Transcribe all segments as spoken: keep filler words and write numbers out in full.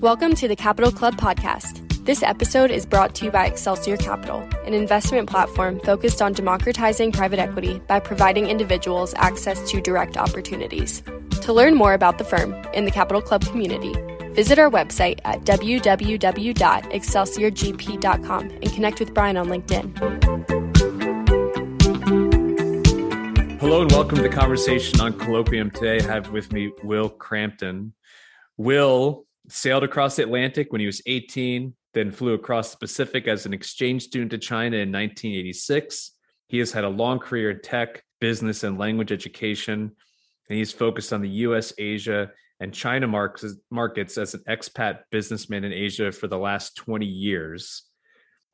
Welcome to the Capital Club podcast. This episode is brought to you by Excelsior Capital, an investment platform focused on democratizing private equity by providing individuals access to direct opportunities. To learn more about the firm and the Capital Club community, visit our website at w w w dot excelsior g p dot com and connect with Brian on LinkedIn. Hello and welcome to the conversation on Colopium. Today I have with me Will Crampton. Will sailed across the Atlantic when he was eighteen, then flew across the Pacific as an exchange student to China in nineteen eighty-six. He has had a long career in tech, business, and language education, and he's focused on the U S, Asia, and China markets as an expat businessman in Asia for the last twenty years.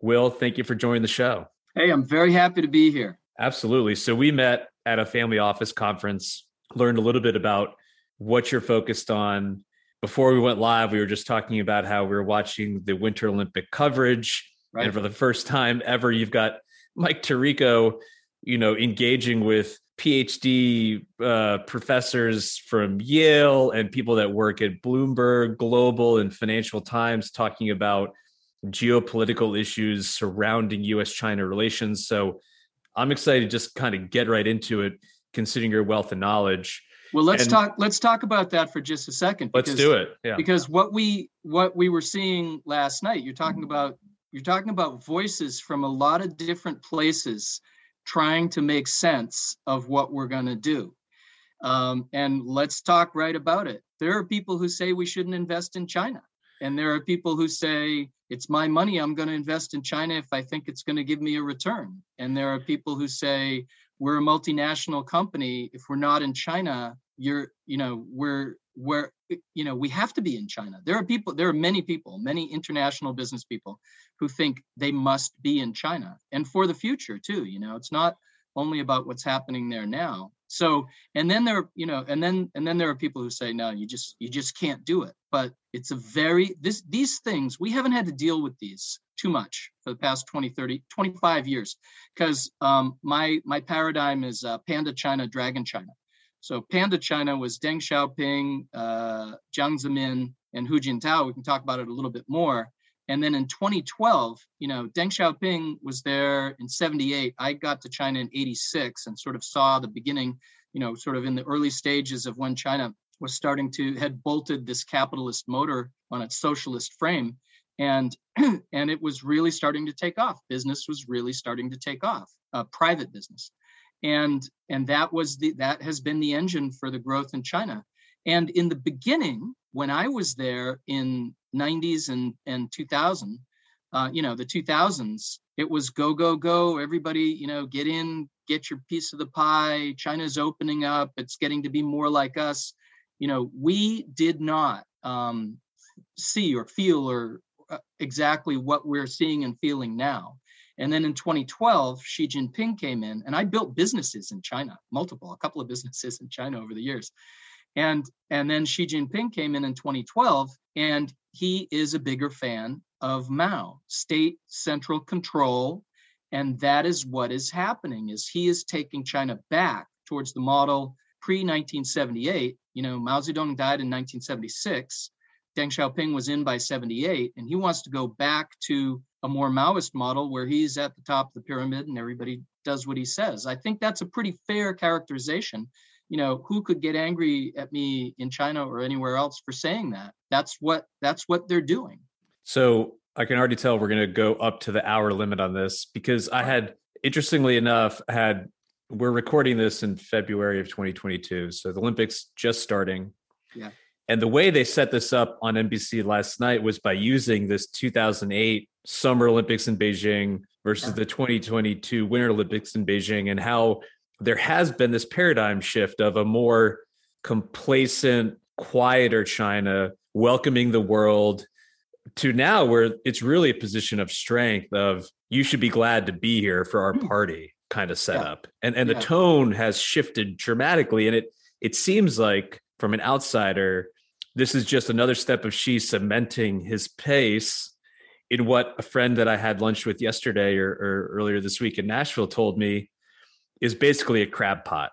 Will, thank you for joining the show. Hey, I'm very happy to be here. Absolutely. So we met at a family office conference, learned a little bit about what you're focused on. Before we went live, we were just talking about how we were watching the Winter Olympic coverage. Right. And for the first time ever, you've got Mike Tirico, you know, engaging with PhD uh, professors from Yale and people that work at Bloomberg, Global, and Financial Times, talking about geopolitical issues surrounding U S-China relations. So I'm excited to just kind of get right into it, considering your wealth of knowledge. Well, let's and, talk. Let's talk about that for just a second. Because, let's do it. Yeah. Because what we what we were seeing last night, you're talking about you're talking about voices from a lot of different places, trying to make sense of what we're going to do. Um, and let's talk right about it. There are people who say we shouldn't invest in China, and there are people who say it's my money. I'm going to invest in China if I think it's going to give me a return. And there are people who say, we're a multinational company. If we're not in China, you're, you know, we're, we're, you know, we have to be in China. There are people, there are many people, many international business people who think they must be in China, and for the future too. You know, it's not only about what's happening there now. So, and then there, you know, and then, and then there are people who say, no, you just, you just can't do it. But it's a very, this, these things, we haven't had to deal with these too much for the past twenty, thirty, twenty-five years, because um, my my paradigm is uh, Panda China, Dragon China. So Panda China was Deng Xiaoping, uh, Jiang Zemin, and Hu Jintao. We can talk about it a little bit more. And then in twenty twelve, you know, Deng Xiaoping was there in seventy-eight. I got to China in eighty-six and sort of saw the beginning, you know, sort of in the early stages of when China was starting to, had bolted this capitalist motor on its socialist frame. And and it was really starting to take off. Business was really starting to take off, uh, private business, and and that was the that has been the engine for the growth in China. And in the beginning, when I was there in nineties and and two thousand, uh, you know, the two thousands, it was go go go. Everybody, you know, get in, get your piece of the pie. China's opening up. It's getting to be more like us. You know, we did not um, see or feel or exactly what we're seeing and feeling now. And then in twenty twelve, Xi Jinping came in, and I built businesses in China, multiple, a couple of businesses in China over the years. And, and then Xi Jinping came in in twenty twelve, and he is a bigger fan of Mao, state central control. And that is what is happening, is he is taking China back towards the model pre-nineteen seventy-eight. You know, Mao Zedong died in nineteen seventy-six. Deng Xiaoping was in by seventy-eight, and he wants to go back to a more Maoist model where he's at the top of the pyramid and everybody does what he says. I think that's a pretty fair characterization. You know, who could get angry at me in China or anywhere else for saying that? That's what that's what they're doing. So I can already tell we're going to go up to the hour limit on this, because I had, interestingly enough, had we're recording this in February of twenty twenty-two. So the Olympics just starting. Yeah. And the way they set this up on N B C last night was by using this two thousand eight Summer Olympics in Beijing versus yeah. the twenty twenty-two Winter Olympics in Beijing, and how there has been this paradigm shift of a more complacent, quieter China welcoming the world to now where it's really a position of strength of you should be glad to be here for our party kind of setup. Yeah. And, and yeah. the tone has shifted dramatically. And it it seems like from an outsider, this is just another step of Xi cementing his pace in what a friend that I had lunch with yesterday or, or earlier this week in Nashville told me is basically a crab pot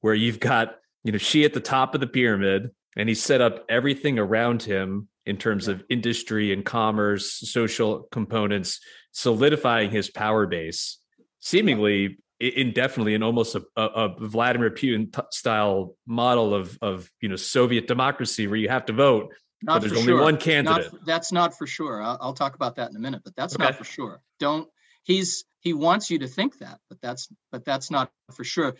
where you've got, you know, Xi at the top of the pyramid, and he set up everything around him in terms yeah. of industry and commerce, social components, solidifying his power base, seemingly yeah. indefinitely in almost a, a Vladimir Putin style model of, of, you know, Soviet democracy where you have to vote, not but there's only sure. one candidate. Not for, that's not for sure. I'll, I'll talk about that in a minute, but that's okay. not for sure. Don't, he's, he wants you to think that, but that's, but that's not for sure.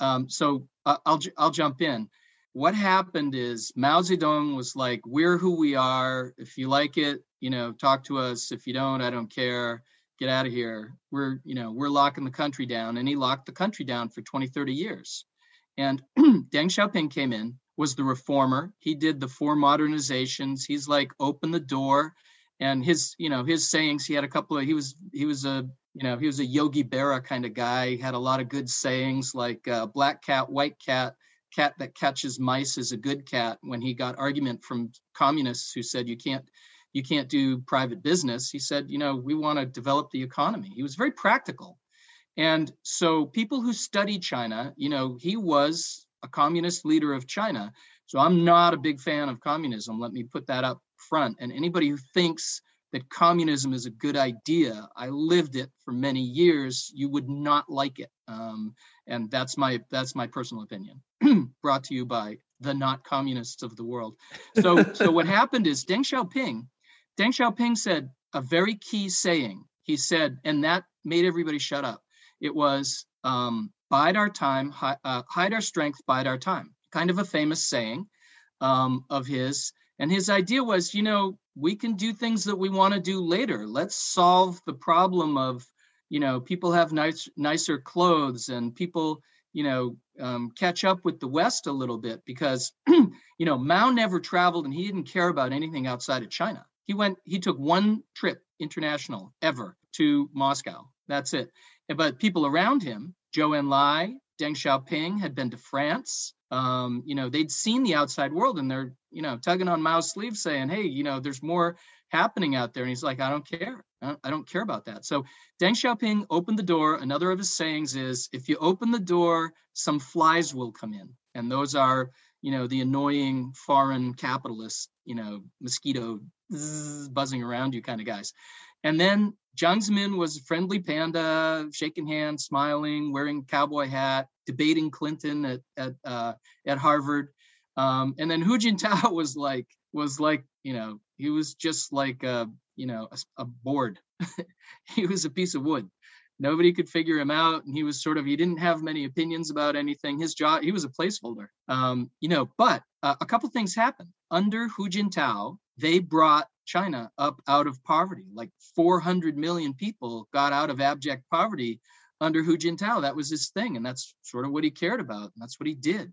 Um, so I'll, I'll jump in. What happened is Mao Zedong was like, we're who we are. If you like it, you know, talk to us. If you don't, I don't care. Get out of here. We're, you know, we're locking the country down. And he locked the country down for twenty, thirty years. And Deng Xiaoping came in, was the reformer. He did the four modernizations. He's like, open the door. And his, you know, his sayings, he had a couple of, he was, he was a, you know, he was a Yogi Berra kind of guy. He had a lot of good sayings like uh, black cat, white cat. Cat that catches mice is a good cat. When he got argument from communists who said you can't you can't do private business, he said, you know, we want to develop the economy. He was very practical. And so people who study China, you know, he was a communist leader of China. So I'm not a big fan of communism. Let me put that up front. And anybody who thinks that communism is a good idea, I lived it for many years, you would not like it. Um, and that's my that's my personal opinion, brought to you by the not communists of the world. So, so what happened is Deng Xiaoping, Deng Xiaoping said a very key saying. He said, and that made everybody shut up. It was, um, bide our time, hi, uh, hide our strength, bide our time. Kind of a famous saying um, of his. And his idea was, you know, we can do things that we want to do later. Let's solve the problem of, you know, people have nice, nicer clothes and people, you know, um, catch up with the West a little bit because, you know, Mao never traveled and he didn't care about anything outside of China. He went, he took one trip international ever to Moscow. That's it. But people around him, Zhou Enlai, Deng Xiaoping had been to France. Um, you know, they'd seen the outside world and they're, you know, tugging on Mao's sleeve saying, hey, you know, there's more happening out there. And he's like, I don't care. I don't, I don't care about that. So Deng Xiaoping opened the door. Another of his sayings is, if you open the door, some flies will come in. And those are, you know, the annoying foreign capitalists, you know, mosquito zzz, buzzing around you kind of guys. And then Jiang Zemin was a friendly panda, shaking hands, smiling, wearing a cowboy hat, debating Clinton at at uh, at Harvard. Um, and then Hu Jintao was like, was like, you know, he was just like, a, you know, a, a board. He was a piece of wood. Nobody could figure him out. And he was sort of, he didn't have many opinions about anything. His job, he was a placeholder, um, you know, but uh, a couple things happened. Under Hu Jintao, they brought China up out of poverty. Like four hundred million people got out of abject poverty under Hu Jintao. That was his thing. And that's sort of what he cared about. And that's what he did.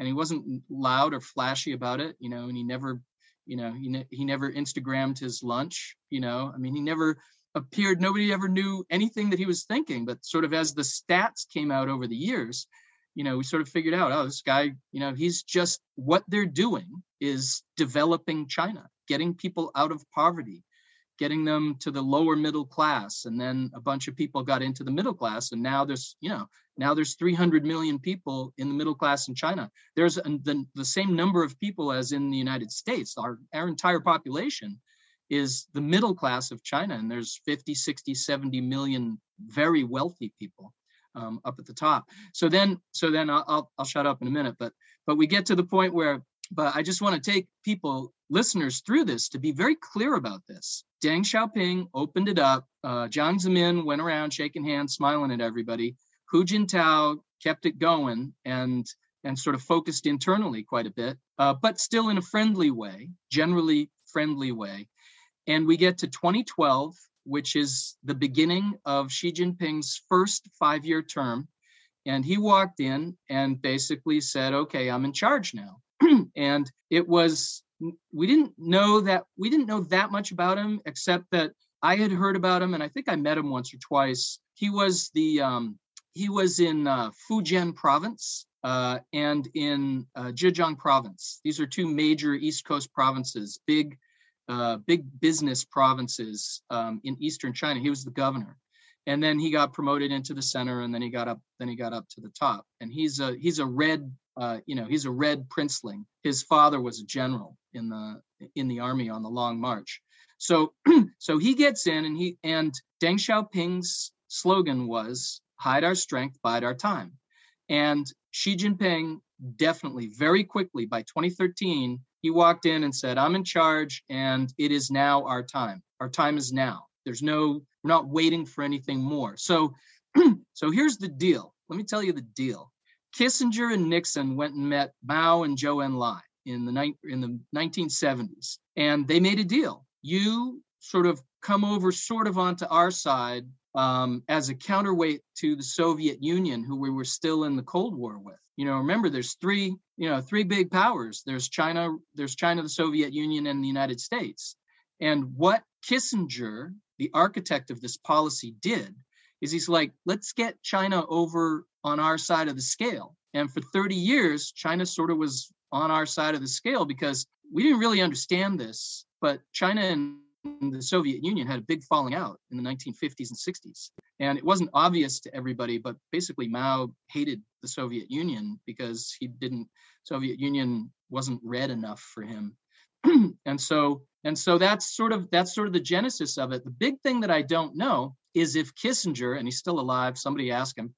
And he wasn't loud or flashy about it, you know, and he never, you know, he, ne- he never Instagrammed his lunch, you know, I mean, he never appeared, nobody ever knew anything that he was thinking. But sort of as the stats came out over the years, you know, we sort of figured out, oh, this guy, you know, he's just, what they're doing is developing China, getting people out of poverty, getting them to the lower middle class. And then a bunch of people got into the middle class. And now there's, you know, now there's three hundred million people in the middle class in China. There's a, the, the same number of people as in the United States. Our, our entire population is the middle class of China. And there's fifty, sixty, seventy million very wealthy people um, up at the top. So then, so then I'll, I'll, I'll shut up in a minute, but, but we get to the point where, but I just want to take people, listeners, through this to be very clear about this. Deng Xiaoping opened it up. Uh, Jiang Zemin went around shaking hands, smiling at everybody. Hu Jintao kept it going and and sort of focused internally quite a bit, uh, but still in a friendly way, generally friendly way. And we get to twenty twelve, which is the beginning of Xi Jinping's first five-year term. And he walked in and basically said, okay, I'm in charge now. And it was, we didn't know that, we didn't know that much about him, except that I had heard about him. And I think I met him once or twice. He was the, um, he was in uh, Fujian province uh, and in uh, Zhejiang province. These are two major East Coast provinces, big, uh, big business provinces um, in Eastern China. He was the governor. And then he got promoted into the center, and then he got up, then he got up to the top. And he's a, he's a red, Uh, you know, he's a red princeling. His father was a general in the in the army on the Long March. So, so he gets in, and he and Deng Xiaoping's slogan was "Hide our strength, bide our time." And Xi Jinping definitely, very quickly, by twenty thirteen, he walked in and said, "I'm in charge, and it is now our time. Our time is now. There's no, we're not waiting for anything more." So, so here's the deal. Let me tell you the deal. Kissinger and Nixon went and met Mao and Zhou Enlai in the ni- in the nineteen seventies, and they made a deal. You sort of come over sort of onto our side um, as a counterweight to the Soviet Union, who we were still in the Cold War with. You know, remember, there's three, you know, three big powers. There's China, there's China, the Soviet Union, and the United States. And what Kissinger, the architect of this policy, did is he's like, let's get China over on our side of the scale. And for thirty years, China sort of was on our side of the scale because we didn't really understand this, but China and the Soviet Union had a big falling out in the nineteen fifties and sixties. And it wasn't obvious to everybody, but basically Mao hated the Soviet Union because he didn't, Soviet Union wasn't red enough for him. And so, and so that's sort of, that's sort of the genesis of it. The big thing that I don't know is if Kissinger, and he's still alive, somebody asked him,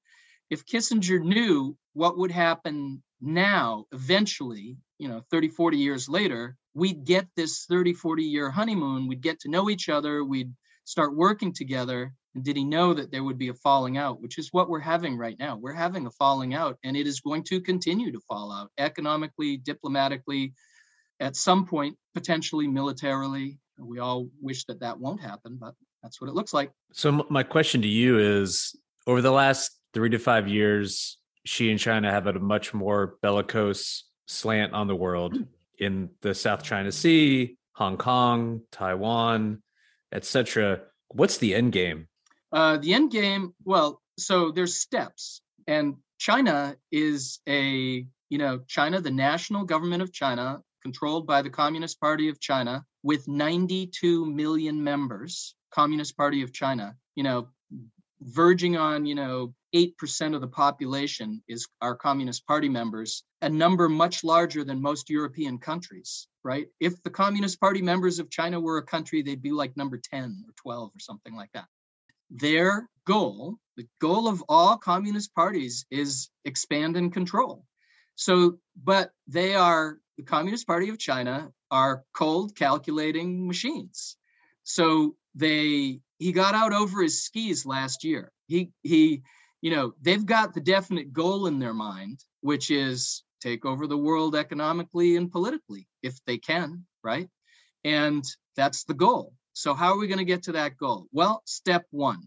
if Kissinger knew what would happen now, eventually, you know, thirty, forty years later, we'd get this thirty, forty year honeymoon, we'd get to know each other, we'd start working together. And did he know that there would be a falling out, which is what we're having right now? We're having a falling out, and it is going to continue to fall out economically, diplomatically, at some point, potentially militarily. We all wish that that won't happen, but that's what it looks like. So my question to you is, over the last three to five years, Xi and China have had a much more bellicose slant on the world in the South China Sea, Hong Kong, Taiwan, et cetera. What's the end game? Uh, the end game, well, so there's steps. And China is a, you know, China, the national government of China, controlled by the Communist Party of China, with ninety-two million members, Communist Party of China, you know, verging on, you know, eight percent of the population is our Communist Party members, a number much larger than most European countries, right? If the Communist Party members of China were a country, they'd be like number ten or twelve or something like that. Their goal, the goal of all Communist parties, is expand and control. So, but they are, the Communist Party of China are cold, calculating machines. So they, he got out over his skis last year. He, he, you know, they've got the definite goal in their mind, which is take over the world economically and politically, if they can, right? And that's the goal. So how are we going to get to that goal? Well, step one,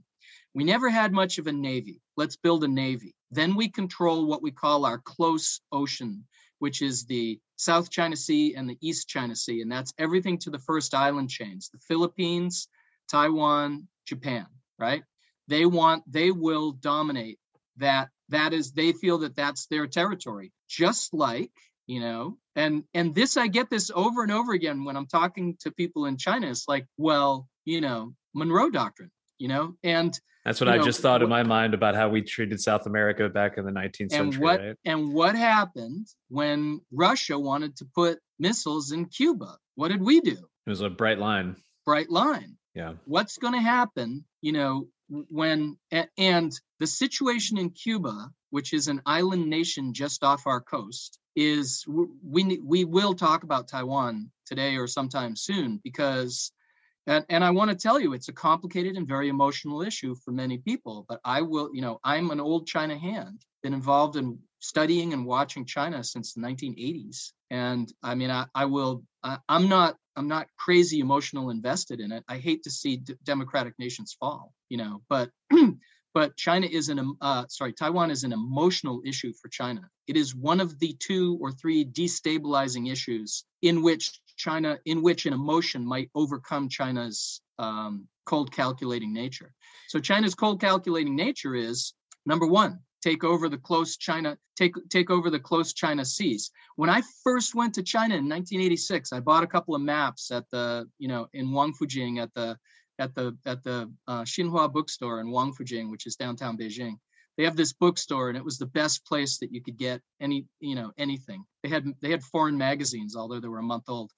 we never had much of a navy. Let's build a navy. Then we control what we call our close ocean, which is the South China Sea and the East China Sea. And that's everything to the first island chains, the Philippines, Taiwan, Japan, right? They want, they will dominate that. That is, they feel that that's their territory, just like, you know, and, and this, I get this over and over again when I'm talking to people in China. It's like, well, you know, Monroe Doctrine, you know, and that's what I know, just thought what, in my mind about how we treated South America back in the nineteenth century. And what, right? and what happened when Russia wanted to put missiles in Cuba? What did we do? It was a bright line. Bright line. Yeah. What's going to happen, you know, when, and the situation in Cuba, which is an island nation just off our coast, is we we will talk about Taiwan today or sometime soon, because, and, and I want to tell you, it's a complicated and very emotional issue for many people, but I will, you know, I'm an old China hand, been involved in studying and watching China since the nineteen eighties. And I mean, I, I will, I, I'm not, I'm not crazy emotional invested in it. I hate to see d- democratic nations fall, you know, but, but China is an, uh, sorry, Taiwan is an emotional issue for China. It is one of the two or three destabilizing issues in which China, in which an emotion might overcome China's um, cold calculating nature. So China's cold calculating nature is, number one, take over the close China, take take over the close China seas. When I first went to China in nineteen eighty-six, I bought a couple of maps at the, you know, in Wangfujing at the at the at the uh, Xinhua bookstore in Wangfujing, which is downtown Beijing. They have this bookstore, and it was the best place that you could get any, you know, anything. They had they had foreign magazines, although they were a month old.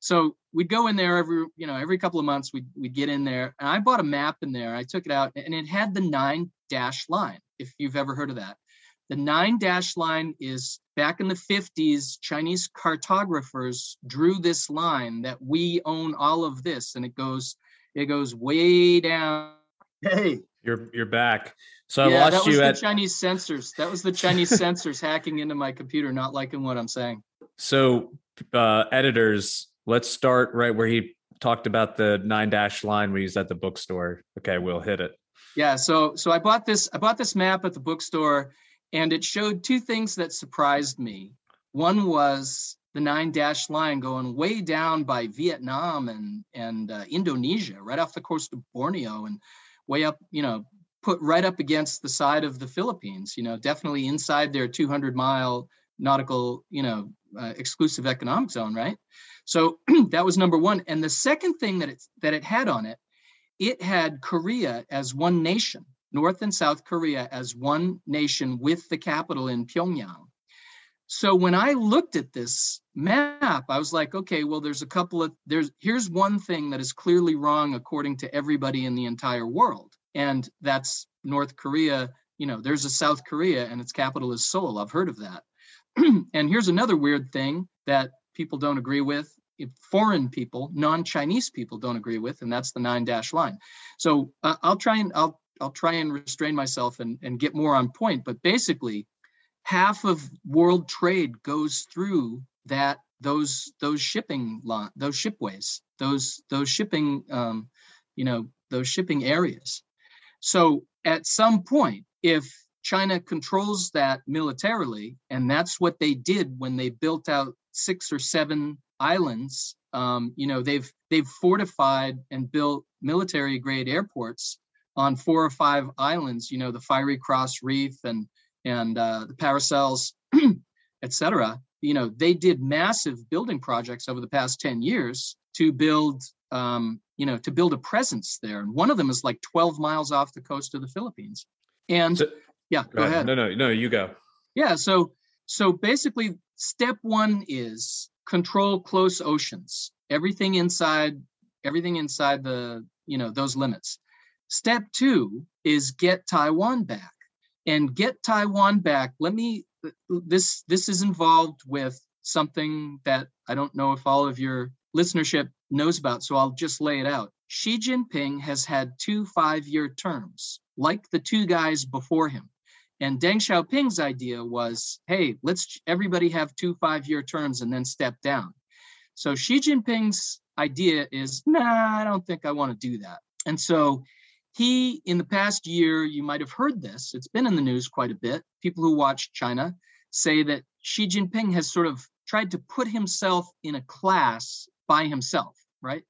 So we'd go in there every, you know, every couple of months. We'd we'd get in there, and I bought a map in there. I took it out, and it had the nine dash line. If you've ever heard of that, the nine dash line is back in the fifties, Chinese cartographers drew this line that we own all of this, and it goes, it goes way down. Hey, you're you're back. So I yeah, lost that was you the at Chinese censors. That was the Chinese censors hacking into my computer, not liking what I'm saying. So uh, editors, let's start right where he talked about the nine dash line we used at the bookstore. Okay, we'll hit it. Yeah, so so I bought this I bought this map at the bookstore, and it showed two things that surprised me. One was the nine dash line going way down by Vietnam and and uh, Indonesia, right off the coast of Borneo, and way up, you know, put right up against the side of the Philippines. You know, definitely inside their two hundred mile nautical, you know, uh, exclusive economic zone, right? So that was number one. And the second thing that it that it had on it. It had Korea as one nation, North and South Korea as one nation with the capital in Pyongyang. So when I looked at this map, I was like, okay, well, there's a couple of, there's, here's one thing that is clearly wrong according to everybody in the entire world. And that's North Korea, you know, there's a South Korea and its capital is Seoul. I've heard of that. And here's another weird thing that people don't agree with. Foreign people, non-Chinese people don't agree with, and that's the nine dash line. So uh, I'll try and I'll I'll try and restrain myself and, and get more on point. But basically, half of world trade goes through that those those shipping line, those shipways, those those shipping um, you know those shipping areas. So at some point, if China controls that militarily, and that's what they did when they built out six or seven islands, um, you know, they've they've fortified and built military grade airports on four or five islands, you know, the Fiery Cross Reef and and uh, the Paracels, et cetera. You know, they did massive building projects over the past ten years to build, um, you know, to build a presence there. And one of them is like twelve miles off the coast of the Philippines. And so, yeah, go, go ahead. ahead. No, no, no, you go. Yeah. So so basically, step one is control close oceans, everything inside, everything inside the, you know, those limits. Step two is get Taiwan back, and get Taiwan back. Let me, this, this is involved with something that I don't know if all of your listenership knows about. So I'll just lay it out. Xi Jinping has had two five-year terms, like the two guys before him. And Deng Xiaoping's idea was, hey, let's everybody have two five-year terms and then step down. So Xi Jinping's idea is, nah, I don't think I want to do that. And so he, in the past year, you might have heard this, it's been in the news quite a bit. People who watch China say that Xi Jinping has sort of tried to put himself in a class by himself, right?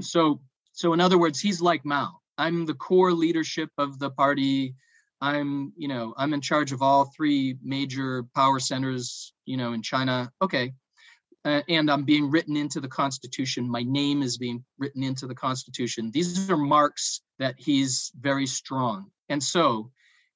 so, so in other words, he's like Mao. I'm the core leadership of the party. I'm, you know, I'm in charge of all three major power centers, you know, in China. Okay. Uh, and I'm being written into the Constitution. My name is being written into the Constitution. These are marks that he's very strong. And so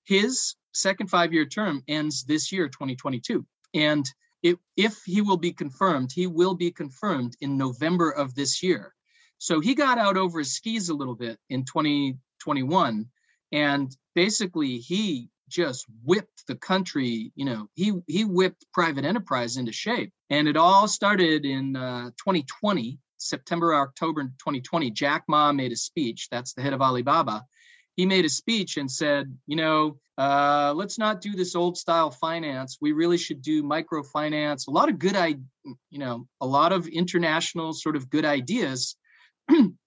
his second five-year term ends this year, twenty twenty-two. And if, if he will be confirmed, he will be confirmed in November of this year. So he got out over his skis a little bit in twenty twenty-one. And basically, he just whipped the country, you know, he he whipped private enterprise into shape. And it all started in uh, twenty twenty, September, October twenty twenty. Jack Ma made a speech. That's the head of Alibaba. He made a speech and said, you know, uh, let's not do this old style finance. We really should do microfinance. A lot of good, I, you know, a lot of international sort of good ideas,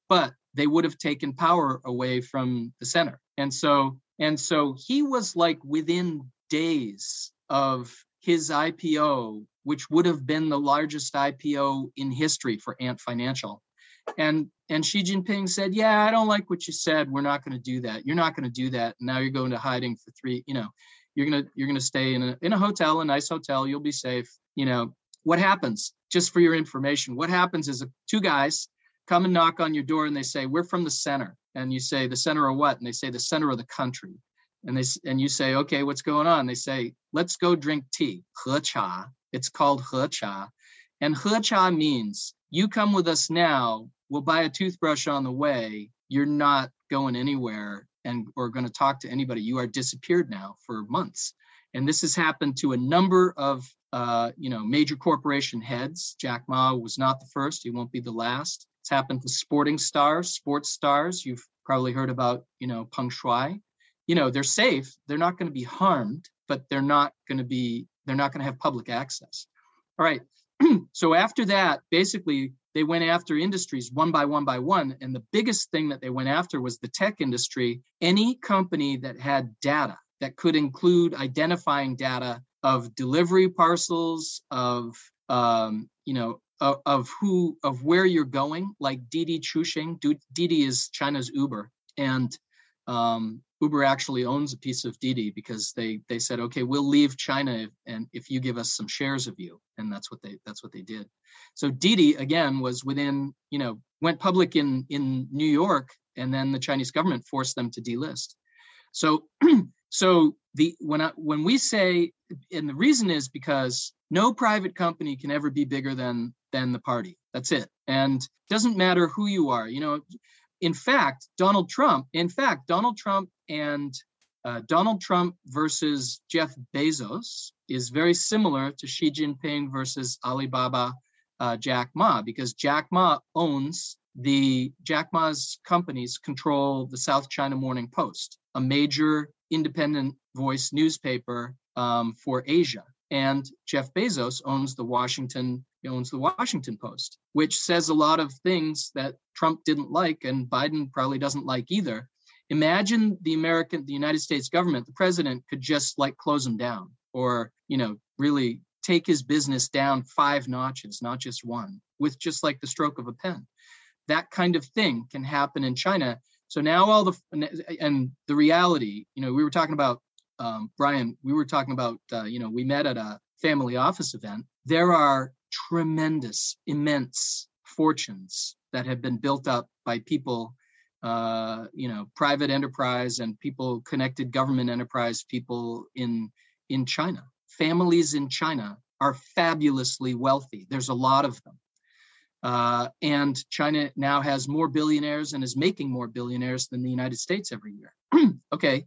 but they would have taken power away from the center. And so, and so he was like within days of his I P O, which would have been the largest I P O in history for Ant Financial. And, and Xi Jinping said, yeah, I don't like what you said. We're not going to do that. You're not going to do that. Now you're going to hiding for three, you know, you're going to, you're going to stay in a, in a hotel, a nice hotel. You'll be safe. You know, what happens, just for your information, what happens is two guys come and knock on your door and they say, we're from the center. And you say, the center of what? And they say, the center of the country. And they and you say, okay, what's going on? They say, let's go drink tea, he cha. It's called he cha. And he cha means, you come with us now, we'll buy a toothbrush on the way. You're not going anywhere and or going to talk to anybody. You are disappeared now for months. And this has happened to a number of uh, you know, major corporation heads. Jack Ma was not the first. He won't be the last. It's happened to sporting stars, sports stars. You've probably heard about, you know, Peng Shuai. You know, they're safe. They're not going to be harmed, but they're not going to be, they're not going to have public access. All right. So after that, basically, they went after industries one by one by one. And the biggest thing that they went after was the tech industry. Any company that had data that could include identifying data of delivery parcels, of, um, you know, of who, of where you're going, like Didi Chuxing. Didi is China's Uber, and um, Uber actually owns a piece of Didi because they they said, okay, we'll leave China and if you give us some shares of you, and that's what they that's what they did. So Didi again was within, you know, went public in in New York, and then the Chinese government forced them to delist. So so the when I, when we say, and the reason is because no private company can ever be bigger than than the party. That's it. And it doesn't matter who you are. You know, in fact, Donald Trump, in fact, Donald Trump and uh, Donald Trump versus Jeff Bezos is very similar to Xi Jinping versus Alibaba, uh, Jack Ma, because Jack Ma owns the Jack Ma's companies control the South China Morning Post, a major independent voice newspaper um, for Asia. And Jeff Bezos owns the Washington, he owns the Washington Post, which says a lot of things that Trump didn't like and Biden probably doesn't like either. Imagine the American, the United States government, the president could just like close him down or, you know, really take his business down five notches, not just one, with just like the stroke of a pen. That kind of thing can happen in China. So now all the, and the reality, you know, we were talking about Um, Brian, we were talking about, uh, you know, we met at a family office event. There are tremendous, immense fortunes that have been built up by people, uh, you know, private enterprise and people connected government enterprise people in in China. Families in China are fabulously wealthy. There's a lot of them. Uh, and China now has more billionaires and is making more billionaires than the United States every year. Okay.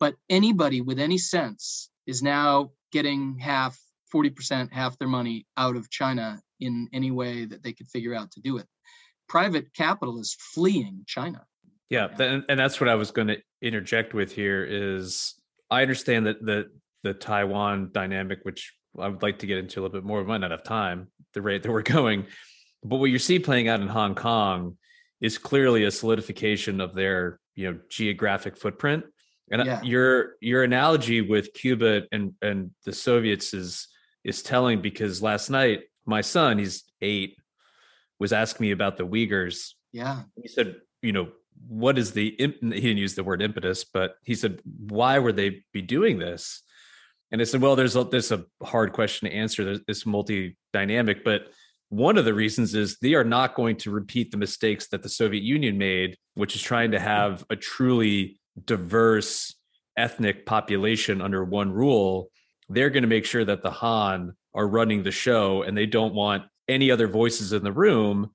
But anybody with any sense is now getting half, forty percent, half their money out of China in any way that they could figure out to do it. Private capital is fleeing China. Yeah, th- and that's what I was going to interject with here is I understand that the the Taiwan dynamic, which I would like to get into a little bit more, we might not have time, the rate that we're going. But what you see playing out in Hong Kong is clearly a solidification of their, you know, geographic footprint. And yeah. your your analogy with Cuba and, and the Soviets is is telling, because last night my son, he's eight, was asking me about the Uyghurs. Yeah, he said, you know, what is the, he didn't use the word impetus, but he said, why would they be doing this? And I said, well, there's a, there's a hard question to answer. There's, it's multi-dynamic, but one of the reasons is they are not going to repeat the mistakes that the Soviet Union made, which is trying to have a truly diverse ethnic population under one rule. They're going to make sure that the Han are running the show and they don't want any other voices in the room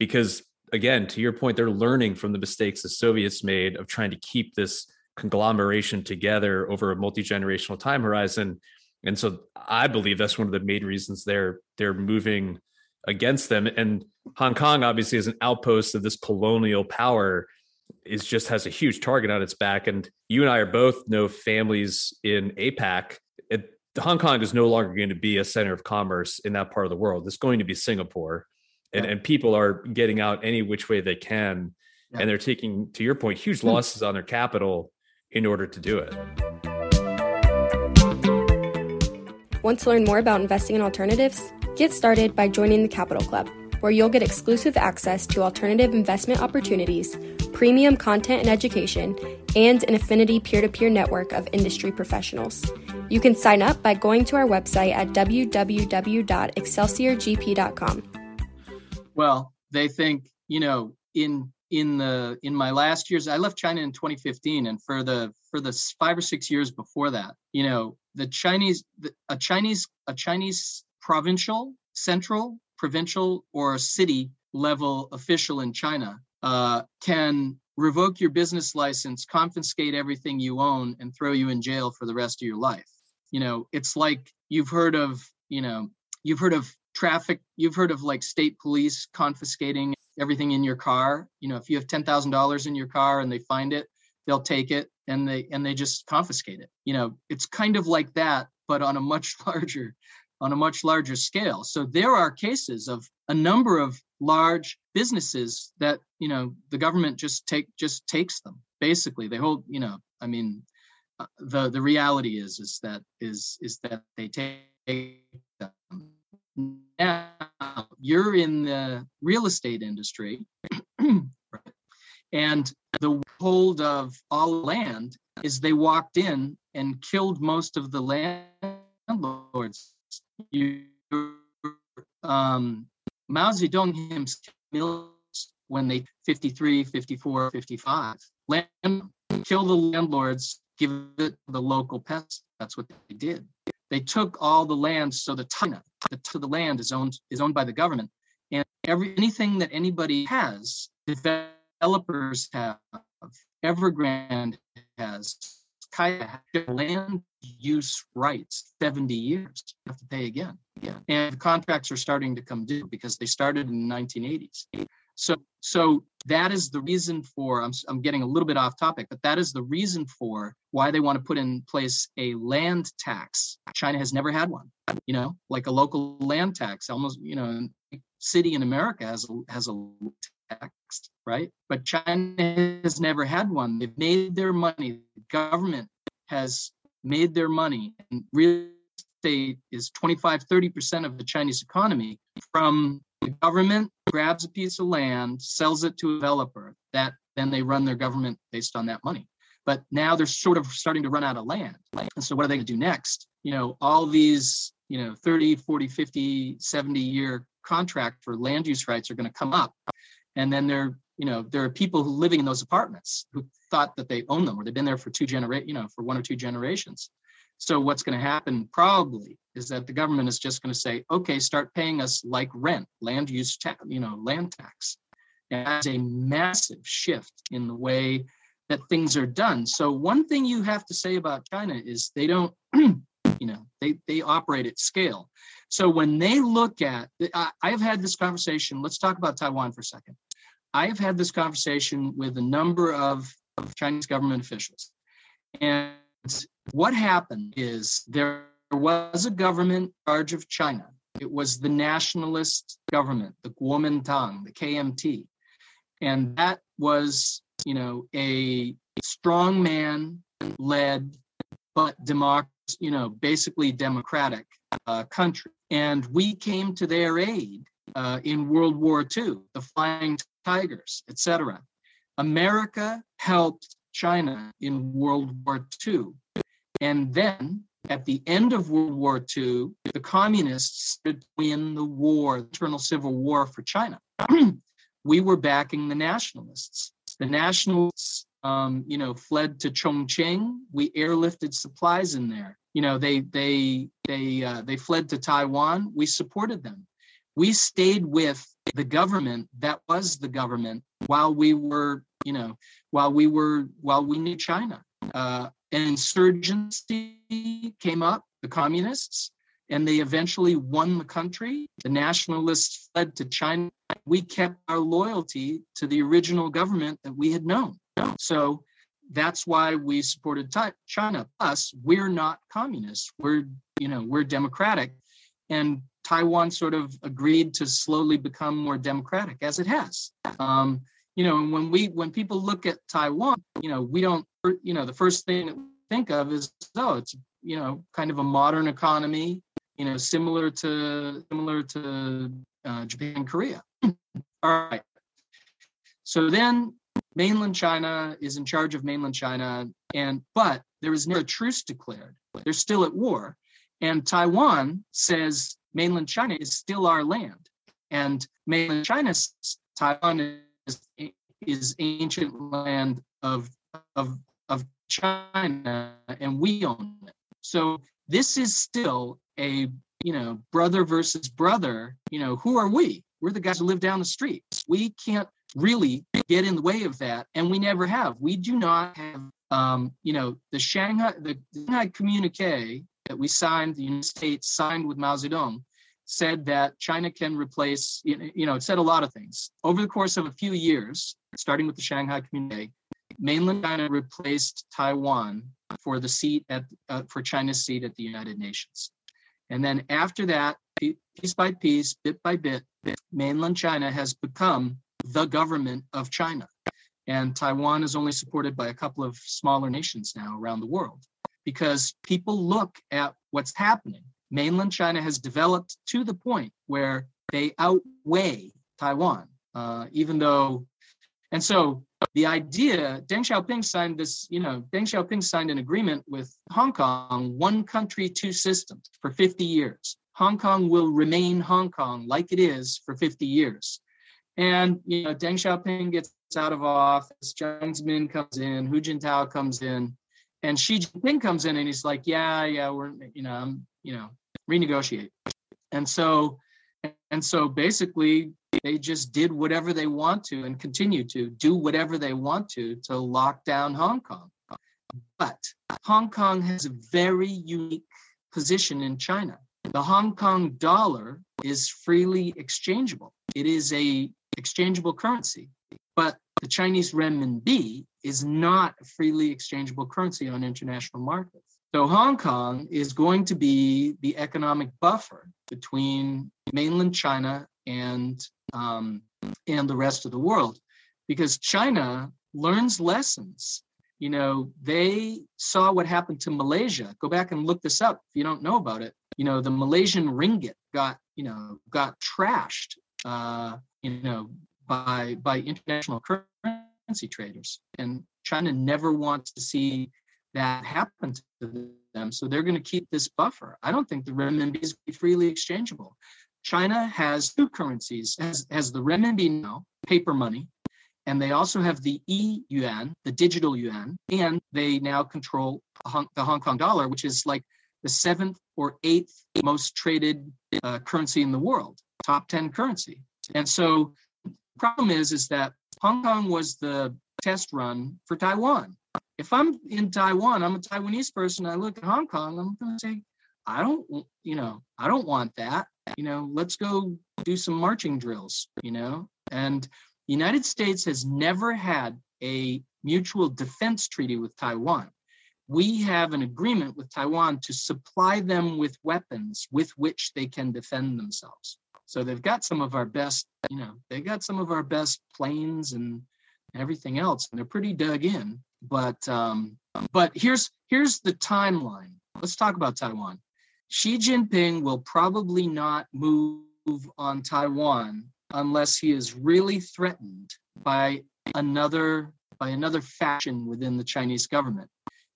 because, again, to your point, they're learning from the mistakes the Soviets made of trying to keep this conglomeration together over a multi-generational time horizon. And so I believe that's one of the main reasons they're they're moving against them. And Hong Kong, obviously, as an outpost of this colonial power, is just has a huge target on its back. And you and I are both know families in APAC. It, Hong Kong is no longer going to be a center of commerce in that part of the world. It's going to be Singapore. And, yeah. and people are getting out any which way they can. Yeah. And they're taking, to your point, huge losses on their capital in order to do it. Want to learn more about investing in alternatives? Get started by joining the Capital Club, where you'll get exclusive access to alternative investment opportunities, premium content and education, and an affinity peer-to-peer network of industry professionals. You can sign up by going to our website at w w w dot excelsior g p dot com. Well, they think, you know, in in the in my last years, I left China in twenty fifteen, and for the for the five or six years before that, you know, the Chinese the, a Chinese a Chinese provincial, central, provincial, or city level official in China uh, can revoke your business license, confiscate everything you own, and throw you in jail for the rest of your life. You know, it's like you've heard of, you know, you've heard of traffic, you've heard of like state police confiscating everything in your car. You know, if you have ten thousand dollars in your car and they find it, they'll take it and they and they just confiscate it. You know, it's kind of like that, but on a much larger on a much larger scale. So there are cases of a number of large businesses that, you know, the government just take just takes them. Basically, they hold, you know, I mean, uh, the the reality is is that is is that they take them. Now you're in the real estate industry, and the hold of all land is they walked in and killed most of the landlords. You, um, Mao Zedong himself, when they fifty-three, fifty-four, fifty-five, land, kill the landlords, give it to the local peasants. That's what they did. They took all the land, so the China, the to the land is owned is owned by the government, and every anything that anybody has, developers have, Evergrande has. Land use rights, seventy years, you have to pay again. Yeah. And the contracts are starting to come due because they started in the nineteen eighties. So, so that is the reason for, I'm, I'm getting a little bit off topic, but that is the reason for why they want to put in place a land tax. China has never had one, you know, like a local land tax. Almost, you know, city in America has a, has a tax. Right? But China has never had one. They've made their money. The government has made their money. And real estate is twenty-five, thirty percent of the Chinese economy. From the government grabs a piece of land, sells it to a developer, that then they run their government based on that money. But now they're sort of starting to run out of land. And so what are they going to do next? You know, all these, you know, thirty, forty, fifty, seventy year contract for land use rights are going to come up. And then they're you know, there are people who living in those apartments who thought that they own them, or they've been there for two genera- you know, for one or two generations. So what's going to happen probably is that the government is just going to say, okay, start paying us like rent, land use tax, you know, land tax. And that's a massive shift in the way that things are done. So one thing you have to say about China is they don't, you know, they they operate at scale. So when they look at, I, I've had this conversation, let's talk about Taiwan for a second. I've had this conversation with a number of, of Chinese government officials. And what happened is there was a government in charge of China. It was the nationalist government, the Kuomintang, the K M T. And that was, you know, a strongman-led, but democ- you know, basically democratic uh, country. And we came to their aid uh, in World War Two, the Flying Tigers, et cetera. America helped China in World War Two. And then at the end of World War Two, the communists started to win the war, the internal civil war for China. We were backing the nationalists. The nationalists, um, you know, fled to Chongqing. We airlifted supplies in there. You know, they they they uh, they fled to Taiwan. We supported them. We stayed with the government that was the government while we were, you know, while we were while we knew China. Uh, an insurgency came up, the communists, and they eventually won the country. The nationalists fled to China. We kept our loyalty to the original government that we had known. So that's why we supported China. Plus, we're not communists. We're, you know, we're democratic. And Taiwan sort of agreed to slowly become more democratic, as it has. Um, you know, and when we when people look at Taiwan, you know, we don't, you know, the first thing that we think of is, oh, it's, you know, kind of a modern economy, you know, similar to similar to uh, Japan and Korea. All right. So then mainland China is in charge of mainland China, and but there is no truce declared. They're still at war. And Taiwan says mainland China is still our land. And mainland China says Taiwan is, is ancient land of, of, of China, and we own it. So this is still a, you know, brother versus brother. You know, who are we? We're the guys who live down the street. We can't really get in the way of that, and we never have. We do not have, um, you know, the Shanghai, the Shanghai Communique that we signed, the United States signed with Mao Zedong, said that China can replace, you know, it said a lot of things. Over the course of a few years, starting with the Shanghai Communique, mainland China replaced Taiwan for the seat at uh, for China's seat at the United Nations. And then after that, piece by piece, bit by bit, mainland China has become the government of China. And Taiwan is only supported by a couple of smaller nations now around the world, because people look at what's happening. Mainland China has developed to the point where they outweigh Taiwan, uh, even though, and so the idea, Deng Xiaoping signed this, you know, Deng Xiaoping signed an agreement with Hong Kong, one country, two systems for fifty years. Hong Kong will remain Hong Kong like it is for fifty years. And, you know, Deng Xiaoping gets out of office, Jiang Zemin comes in, Hu Jintao comes in, and Xi Jinping comes in, and he's like, yeah, yeah, we're, you know, I'm, you know, renegotiate. And so, and so basically, they just did whatever they want to and continue to do whatever they want to to lock down Hong Kong. But Hong Kong has a very unique position in China. The Hong Kong dollar is freely exchangeable. It is a exchangeable currency, but the Chinese renminbi is not a freely exchangeable currency on international markets. So Hong Kong is going to be the economic buffer between mainland China and um, and the rest of the world, because China learns lessons. You know, they saw what happened to Malaysia. Go back and look this up if you don't know about it. You know, the Malaysian ringgit got, you know, got trashed, uh, you know, by by international currency traders, and China never wants to see that happen to them. So they're going to keep this buffer. I don't think the renminbi is freely exchangeable. China has two currencies, has, has the renminbi now, paper money, and they also have the e-yuan, the digital yuan, and they now control Hong, the Hong Kong dollar, which is like the seventh or eighth most traded uh, currency in the world, top ten currency. And so the problem is, is that Hong Kong was the test run for Taiwan. If I'm in Taiwan, I'm a Taiwanese person, I look at Hong Kong, I'm going to say, I don't, you know, I don't want that. You know, let's go do some marching drills, you know. And the United States has never had a mutual defense treaty with Taiwan. We have an agreement with Taiwan to supply them with weapons with which they can defend themselves. So they've got some of our best, you know, they've got some of our best planes and everything else, and they're pretty dug in. But um, but here's here's the timeline. Let's talk about Taiwan. Xi Jinping will probably not move on Taiwan unless he is really threatened by another by another faction within the Chinese government.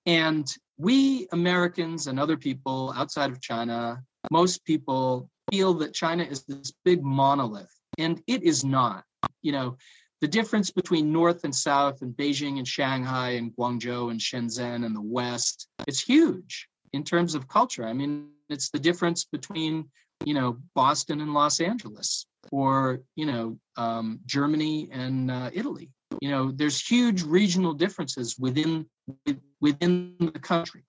And we Americans and other people outside of China, most people feel that China is this big monolith, and it is not. You know, the difference between North and South and Beijing and Shanghai and Guangzhou and Shenzhen and the West, it's huge in terms of culture. I mean, it's the difference between, you know, Boston and Los Angeles, or, you know, um, Germany and uh, Italy. You know, there's huge regional differences within within the country,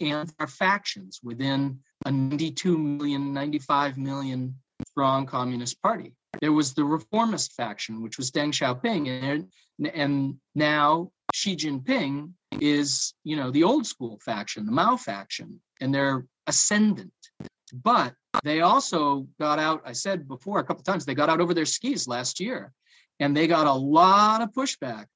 and there are factions within a ninety-two million, ninety-five million strong Communist Party. There was the reformist faction, which was Deng Xiaoping, and and now Xi Jinping is, you know, the old school faction, the Mao faction, and they're ascendant. But they also got out, I said before a couple of times, they got out over their skis last year, and they got a lot of pushback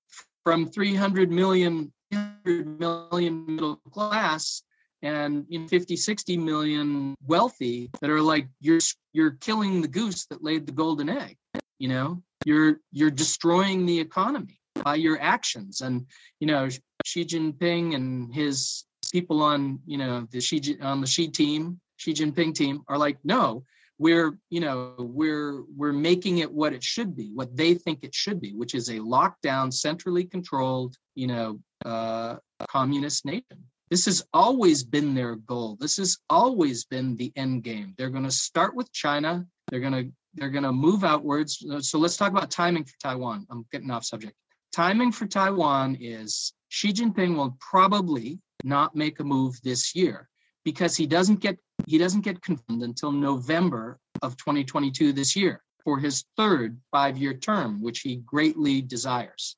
from three hundred million, three hundred million middle class and you know, fifty, sixty million wealthy that are like, you're you're killing the goose that laid the golden egg. You know, you're you're destroying the economy by your actions. And, you know, Xi Jinping and his people on, you know, the Xi on the Xi team, Xi Jinping team are like, no, we're, you know, we're we're making it what it should be, what they think it should be, which is a lockdown, centrally controlled, you know, uh, communist nation. This has always been their goal. This has always been the end game. They're going to start with China. They're going to they're going to move outwards. So let's talk about timing for Taiwan. I'm getting off subject. Timing for Taiwan is Xi Jinping will probably not make a move this year because he doesn't get he doesn't get confirmed until November of twenty twenty-two this year for his third five-year term, which he greatly desires.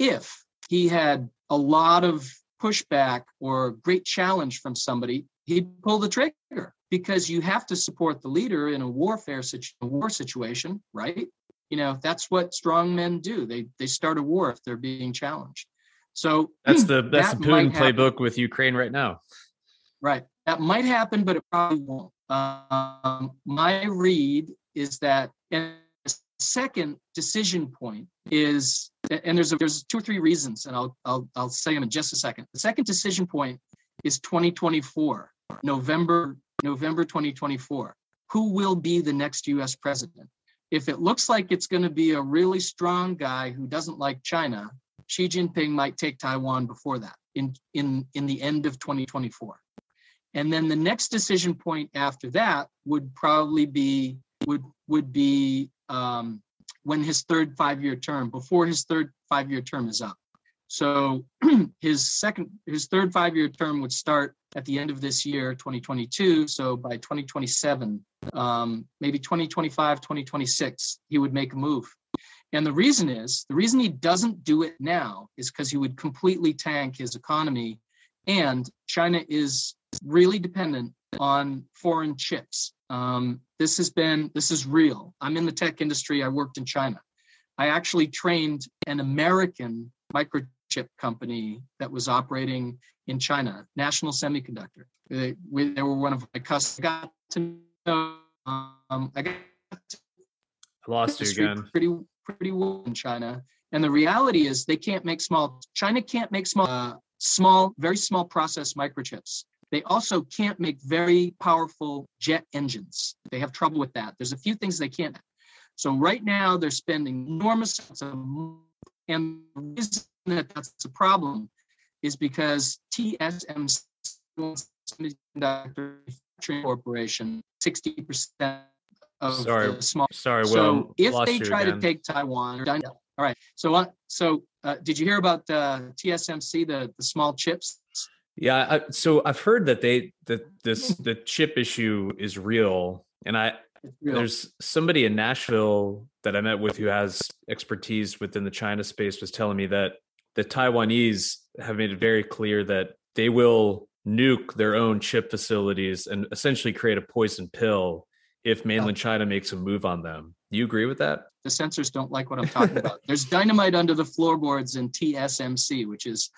If he had a lot of pushback or great challenge from somebody, he'd pull the trigger because you have to support the leader in a warfare situ- war situation, right? You know, that's what strong men do. They they start a war if they're being challenged. So that's the that's that the Putin playbook with Ukraine right now. Right, that might happen, but it probably won't. Um, my read is that. And second decision point is, and there's a, there's two or three reasons, and I'll I'll I'll say them in just a second. The second decision point is twenty twenty-four, November November twenty twenty-four. Who will be the next U S president? If it looks like it's going to be a really strong guy who doesn't like China, Xi Jinping might take Taiwan before that, in in in the end of twenty twenty-four, and then the next decision point after that would probably be would would be. Um, when his third five-year term, before his third five-year term is up. So his second, his third five-year term would start at the end of this year, twenty twenty-two. So by twenty twenty-seven, um, maybe twenty twenty-five, twenty twenty-six, he would make a move. And the reason is, the reason he doesn't do it now is because he would completely tank his economy. And China is really dependent on foreign chips. Um, this has been, this is real. I'm in the tech industry. I worked in China. I actually trained an American microchip company that was operating in China, National Semiconductor. They, we, they were one of my customers. I got to know, um, I got to I lost you again. Pretty, pretty well in China. And the reality is they can't make small, China can't make small, uh, small, very small process microchips. They also can't make very powerful jet engines. They have trouble with that. There's a few things they can't. So right now they're spending enormous amounts of money. And the reason that that's a problem is because T S M C, Semiconductor Manufacturing Corporation, sixty percent of sorry, the small. Sorry, Will. So if they try again. to take Taiwan, all right. So uh, so uh, did you hear about uh, T S M C, the, the small chips? Yeah, I, so I've heard that they that this the chip issue is real, and I real. There's somebody in Nashville that I met with who has expertise within the China space was telling me that the Taiwanese have made it very clear that they will nuke their own chip facilities and essentially create a poison pill if mainland China makes a move on them. Do you agree with that? The censors don't like what I'm talking about. There's dynamite under the floorboards in T S M C, which is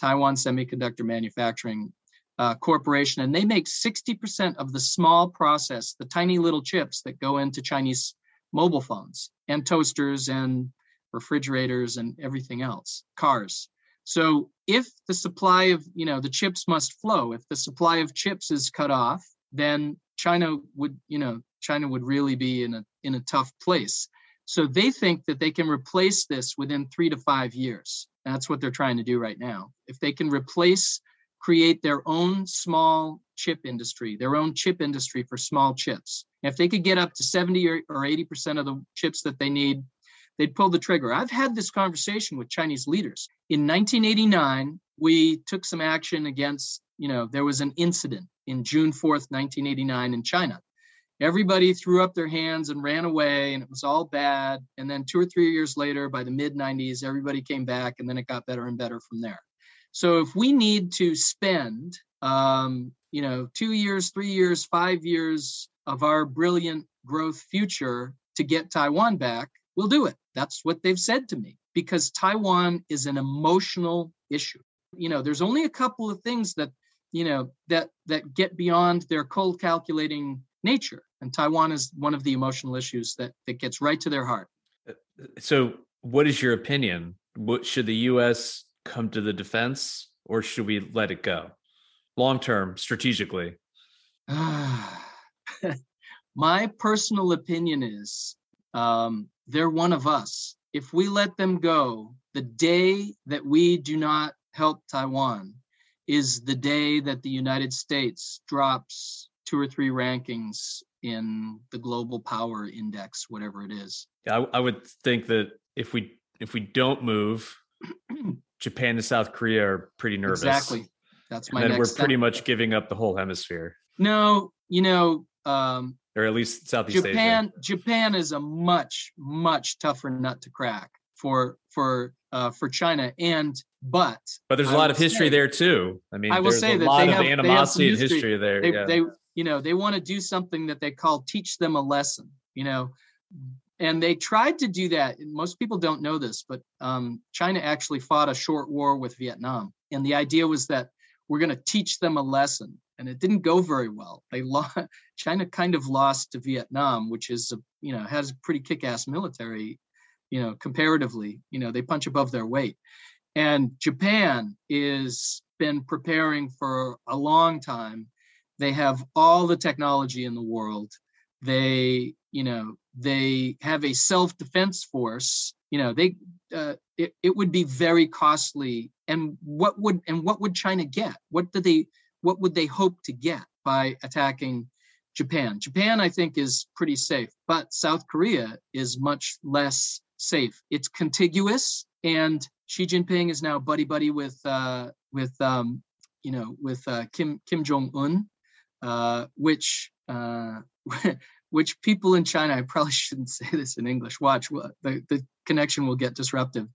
Taiwan Semiconductor Manufacturing uh, Corporation, and they make sixty percent of the small process, the tiny little chips that go into Chinese mobile phones and toasters and refrigerators and everything else, cars. So if the supply of, you know, the chips must flow, if the supply of chips is cut off, then China would, you know, China would really be in a in a tough place. So they think that they can replace this within three to five years. That's what they're trying to do right now. If they can replace, create their own small chip industry, their own chip industry for small chips. And if they could get up to seventy or eighty percent of the chips that they need, they'd pull the trigger. I've had this conversation with Chinese leaders. In nineteen eighty-nine, we took some action against, you know, there was an incident in June fourth, nineteen eighty-nine in China. Everybody threw up their hands and ran away, and it was all bad. And then two or three years later, by the mid nineties, everybody came back, and then it got better and better from there. So if we need to spend, um, you know, two years, three years, five years of our brilliant growth future to get Taiwan back, we'll do it. That's what they've said to me, because Taiwan is an emotional issue. You know, there's only a couple of things that, you know, that that get beyond their cold calculating nature. And Taiwan is one of the emotional issues that, that gets right to their heart. So what is your opinion? What, should the U S come to the defense, or should we let it go? Long-term, strategically. My personal opinion is um, they're one of us. If we let them go, the day that we do not help Taiwan is the day that the United States drops two or three rankings in the global power index, whatever it is. I, I would think that if we if we don't move, Japan and South Korea are pretty nervous. Exactly. That's my and then next we're step. Pretty much giving up the whole hemisphere. No, you know, um, or at least Southeast Japan, Asia. Japan is a much, much tougher nut to crack for for uh, for China. And but but there's a lot of history say, there too. I mean, I will there's say a that lot they of have, animosity and history. history there. They, yeah. they you know they want to do something that they call teach them a lesson. You know. And they tried to do that. Most people don't know this, but um, China actually fought a short war with Vietnam. And the idea was that we're going to teach them a lesson. And it didn't go very well. They lost, China kind of lost to Vietnam, which is, a, you know, has a pretty kick-ass military, you know, comparatively. You know, they punch above their weight. And Japan is been preparing for a long time. They have all the technology in the world. They, you know, they have a self-defense force. You know, they uh, it, it would be very costly. And what would and what would China get? What do they what would they hope to get by attacking Japan? Japan, I think, is pretty safe, but South Korea is much less safe. It's contiguous, and Xi Jinping is now buddy buddy with uh, with um, you know with uh, Kim Kim Jong-un, uh, which. Uh, which people in China, I probably shouldn't say this in English, watch, the, the connection will get disruptive.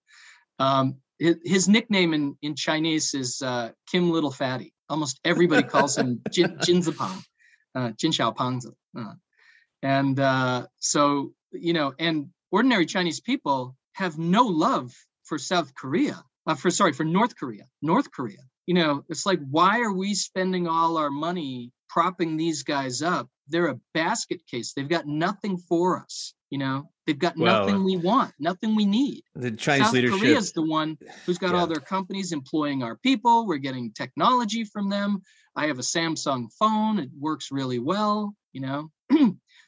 Um, his, his nickname in, in Chinese is uh, Kim Little Fatty. Almost everybody calls him Jin, Jin Zipang, uh, Jin Xiaopangzi. Uh, and uh, so, you know, and ordinary Chinese people have no love for South Korea, uh, for, sorry, for North Korea, North Korea. You know, it's like, why are we spending all our money propping these guys up? They're a basket case. They've got nothing for us. You know, they've got well, nothing we want, nothing we need. The Chinese South leadership. Korea is the one who's got yeah. all their companies employing our people. We're getting technology from them. I have a Samsung phone. It works really well, you know.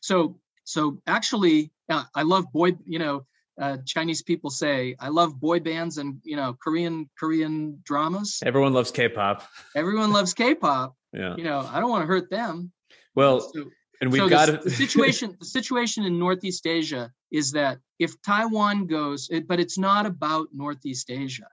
so, so actually, uh, I love boy, you know, uh, Chinese people say, I love boy bands and, you know, Korean, Korean dramas. Everyone loves K-pop. Everyone loves K-pop. Yeah. You know, I don't want to hurt them. Well, so, and we've so got the, to... the situation. The situation in Northeast Asia is that if Taiwan goes, it, but it's not about Northeast Asia.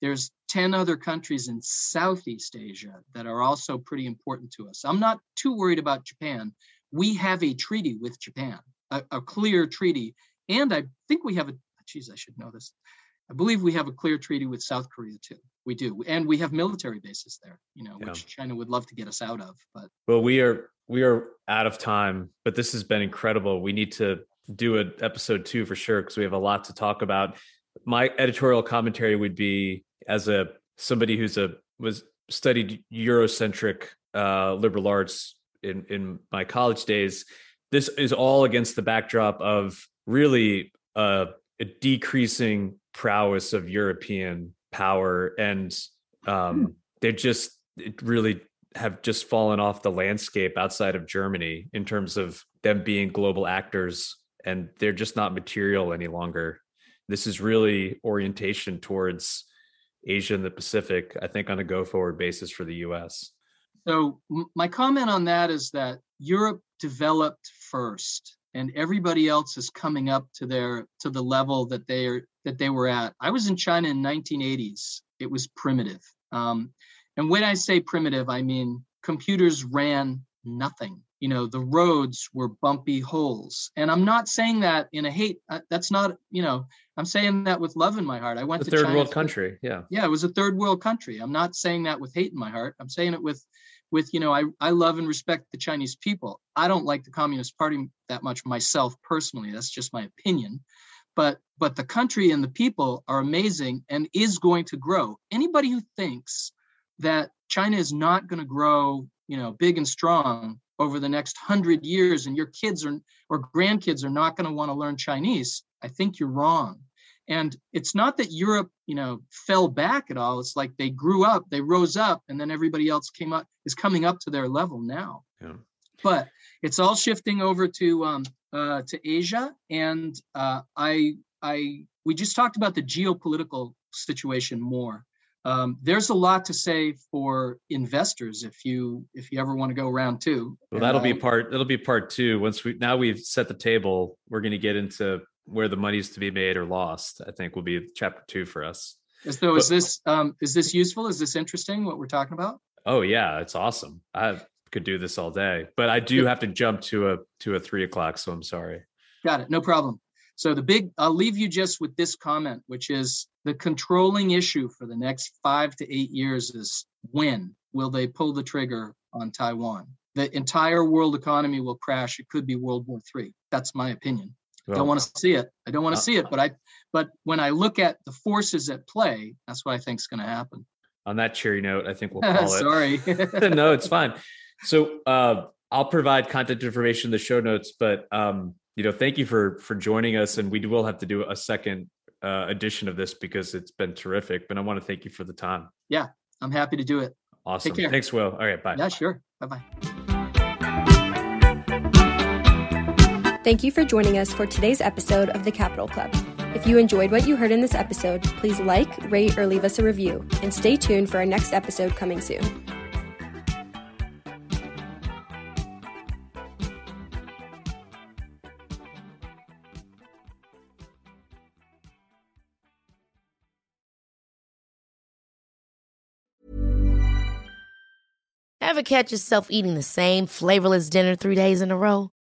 There's ten other countries in Southeast Asia that are also pretty important to us. I'm not too worried about Japan. We have a treaty with Japan, a, a clear treaty, and I think we have a. Geez, I should know this. I believe we have a clear treaty with South Korea too. We do, and we have military bases there, you know, yeah. which China would love to get us out of. But well, we are. We are out of time, but this has been incredible. We need to do an episode two for sure, because we have a lot to talk about. My editorial commentary would be, as a somebody who's a was studied Eurocentric uh, liberal arts in, in my college days, this is all against the backdrop of really uh, a decreasing prowess of European power, and um, they just it really have just fallen off the landscape outside of Germany in terms of them being global actors, and they're just not material any longer. This is really orientation towards Asia and the Pacific, I think, on a go-forward basis for the U S. So my comment on that is that Europe developed first, and everybody else is coming up to their to the level that they are that they were at. I was in China in nineteen eighties. It was primitive, um, and when I say primitive, I mean computers ran nothing. You know, the roads were bumpy holes, and I'm not saying that in a hate. Uh, that's not, you know, I'm saying that with love in my heart. I went to China. A third world country, yeah, yeah, it was a third world country. I'm not saying that with hate in my heart. I'm saying it with, with you know, I I love and respect the Chinese people. I don't like the Communist Party that much myself personally. That's just my opinion, but but the country and the people are amazing and is going to grow. Anybody who thinks that China is not going to grow, you know, big and strong over the next hundred years, and your kids are, or grandkids are not going to want to learn Chinese, I think you're wrong. And it's not that Europe, you know, fell back at all. It's like they grew up, they rose up, and then everybody else came up, is coming up to their level now. Yeah. But it's all shifting over to um, uh, to Asia. And uh, I, I, we just talked about the geopolitical situation more. Um, there's a lot to say for investors if you if you ever want to go round two. Well, that'll be part. It'll be part two. Once we now we've set the table, we're going to get into where the money's to be made or lost. I think will be chapter two for us. So but, is this um, is this useful? Is this interesting? What we're talking about? Oh yeah, it's awesome. I could do this all day, but I do have to jump to a to a three o'clock. So I'm sorry. Got it. No problem. So the big, I'll leave you just with this comment, which is the controlling issue for the next five to eight years is when will they pull the trigger on Taiwan? The entire world economy will crash. It could be World War Three. That's my opinion. Well, I don't want to see it. I don't want to uh, see it. But I, but when I look at the forces at play, that's what I think is going to happen. On that cheery note, I think we'll call Sorry. it. Sorry. No, it's fine. So uh, I'll provide contact information in the show notes, but... Um, You know, thank you for for joining us, and we will have to do a second uh, edition of this because it's been terrific. But I want to thank you for the time. Yeah, I'm happy to do it. Awesome. Take care. Thanks, Will. All right, bye. Yeah, sure. Bye bye. Thank you for joining us for today's episode of the Capital Club. If you enjoyed what you heard in this episode, please like, rate, or leave us a review, and stay tuned for our next episode coming soon. Ever catch yourself eating the same flavorless dinner three days in a row?